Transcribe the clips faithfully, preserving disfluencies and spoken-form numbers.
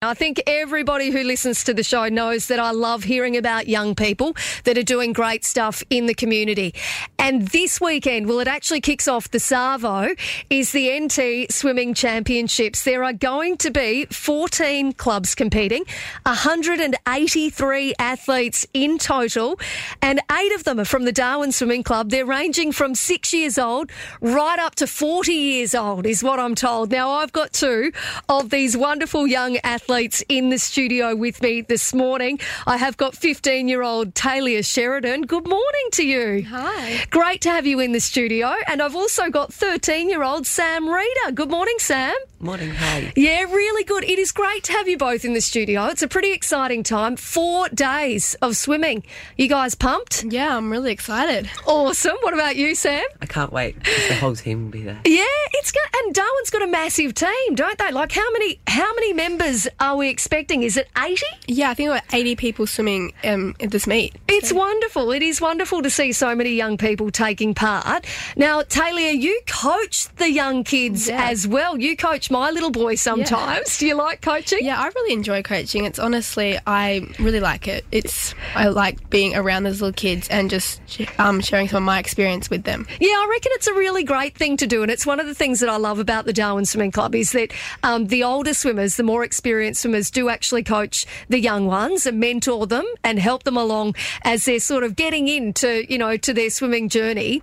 I think everybody who listens to the show knows that I love hearing about young people that are doing great stuff in the community. And this weekend, well, it actually kicks off the Sarvo, is the N T Swimming Championships. There are going to be fourteen clubs competing, one hundred eighty-three athletes in total, and eight of them are from the Darwin Swimming Club. They're ranging from six years old right up to forty years old is what I'm told. Now, I've got two of these wonderful young athletes in the studio with me this morning. I have got fifteen-year-old Talia Sheridan. Good morning to you. Hi. Great to have you in the studio. And I've also got thirteen-year-old Sam Reader. Good morning, Sam. Morning, hey. Yeah, really good. It is great to have you both in the studio. It's a pretty exciting time. Four days of swimming. You guys pumped? Yeah, I'm really excited. Awesome. What about you, Sam? I can't wait because the whole team will be there. Yeah, it's good. And Darwin's got a massive team, don't they? Like, how many, how many members are we expecting? Is it eighty? Yeah, I think we're eighty people swimming um, at this meet. It's so wonderful. It is wonderful to see so many young people taking part. Now, Talia, you coach the young kids yeah. as well. You coach my little boy sometimes. Yeah. Do you like coaching? Yeah, I really enjoy coaching. It's honestly, I really like it. It's I like being around those little kids and just um, sharing some of my experience with them. Yeah, I reckon it's a really great thing to do, and it's one of the things that I love about the Darwin Swimming Club is that um, the older swimmers, the more experienced swimmers do actually coach the young ones and mentor them and help them along as they're sort of getting into, you know, to their swimming journey.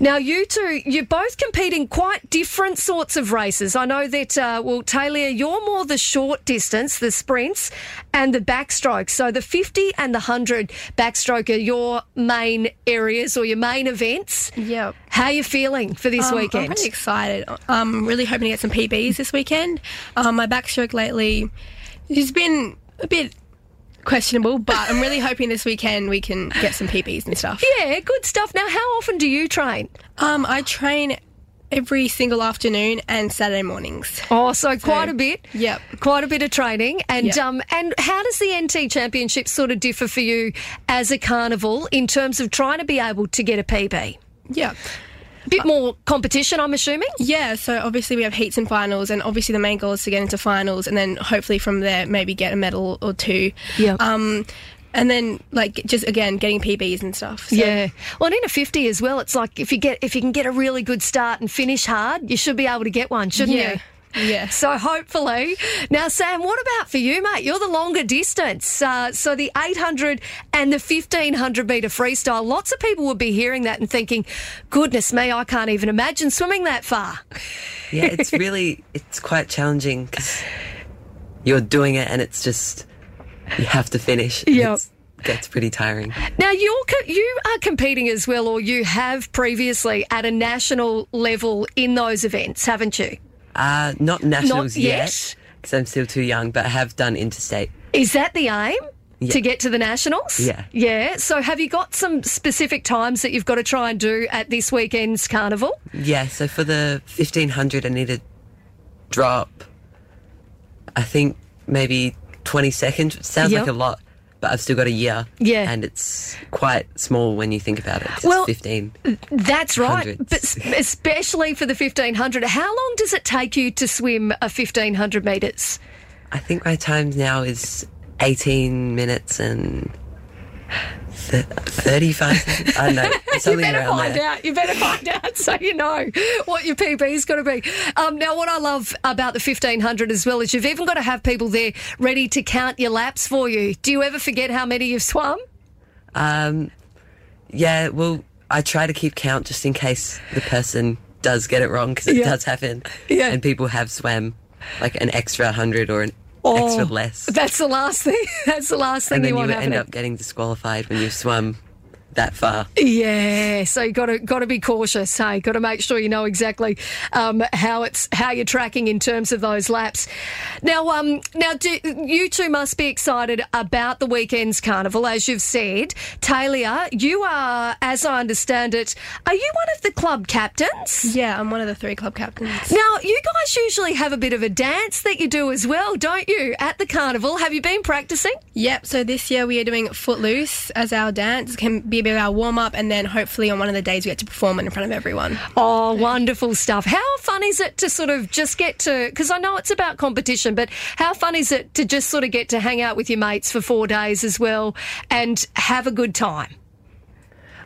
Now, you two, you're both competing quite different sorts of races. I know that, uh, well, Talia, you're more the short distance, the sprints and the backstroke. So the fifty and the one hundred backstroke are your main areas or your main events. Yeah. How are you feeling for this um, weekend? I'm pretty excited. I'm really hoping to get some P Bs this weekend. Um, my backstroke lately has been a bit questionable, but I'm really hoping this weekend we can get some P Bs and stuff. Yeah, good stuff. Now, how often do you train? Um, I train every single afternoon and Saturday mornings. Oh, so, so quite a bit. Yep. Quite a bit of training. And yep. um, and how does the N T Championship sort of differ for you as a carnival in terms of trying to be able to get a P B? Yeah. Bit more competition, I'm assuming? Yeah, so obviously we have heats and finals, and obviously the main goal is to get into finals and then hopefully from there maybe get a medal or two. Yeah. Um, and then, like, just, again, getting P Bs and stuff. So. Yeah. Well, and in a fifty as well, it's like if you get if you can get a really good start and finish hard, you should be able to get one, shouldn't yeah. you? Yeah. So hopefully. Now, Sam, what about for you, mate? You're the longer distance. Uh, so the eight hundred and the fifteen hundred metre freestyle, lots of people would be hearing that and thinking, goodness me, I can't even imagine swimming that far. Yeah, it's really, it's quite challenging because you're doing it and it's just, you have to finish. Yeah. That's pretty tiring. Now, you're co- you are competing as well, or you have previously at a national level in those events, haven't you? Uh, not nationals not yet, because I'm still too young, but I have done interstate. Is that the aim, yeah. to get to the nationals? Yeah. Yeah. So have you got some specific times that you've got to try and do at this weekend's carnival? Yeah, so for the fifteen hundred I need to drop, I think, maybe twenty seconds. It sounds yep. like a lot. But I've still got a year, yeah, and it's quite small when you think about it. It's well, fifteen. That's right, but especially for the fifteen hundred. How long does it take you to swim a fifteen hundred metres? I think my time now is eighteen minutes and th- thirty-five seconds. I don't know. You better find there. out. You better find out so you know what your P B's got to be. Um, now, what I love about the fifteen hundred as well is you've even got to have people there ready to count your laps for you. Do you ever forget how many you've swum? Um, yeah, well, I try to keep count just in case the person does get it wrong because it yeah. does happen. Yeah. And people have swam like an extra one hundred or an oh, extra less. That's the last thing. That's the last thing you want to happen. And then you, you end up getting disqualified when you've swum that far. Yeah, so you got to got to be cautious, hey? Got to make sure you know exactly um, how it's how you're tracking in terms of those laps. Now, um, now do, you two must be excited about the weekend's carnival, as you've said. Talia, you are, as I understand it, are you one of the club captains? Yeah, I'm one of the three club captains. Now, you guys usually have a bit of a dance that you do as well, don't you, at the the carnival. Have you been practicing? Yep. So this year we are doing Footloose as our dance. It can be a bit of our warm-up, and then hopefully on one of the days we get to perform it in front of everyone. Oh, wonderful stuff. How fun is it to sort of just get to, because I know it's about competition, but how fun is it to just sort of get to hang out with your mates for four days as well and have a good time?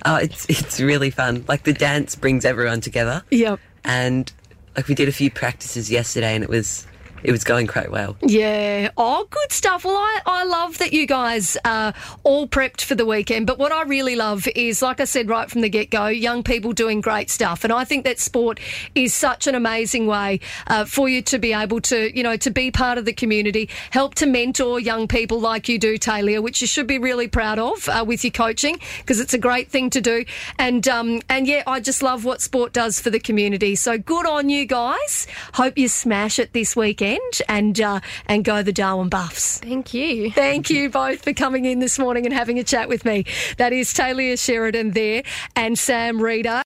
Oh, it's it's really fun. Like, the dance brings everyone together. Yep. And like, we did a few practices yesterday and it was it was going quite well. Yeah. Oh, good stuff. Well, I, I love that you guys are all prepped for the weekend. But what I really love is, like I said right from the get-go, young people doing great stuff. And I think that sport is such an amazing way uh, for you to be able to, you know, to be part of the community, help to mentor young people like you do, Talia, which you should be really proud of uh, with your coaching, because it's a great thing to do. And, um, and yeah, I just love what sport does for the community. So good on you guys. Hope you smash it this weekend. And uh, and go the Darwin Buffs. Thank you. Thank you both for coming in this morning and having a chat with me. That is Talia Sheridan there and Sam Reader.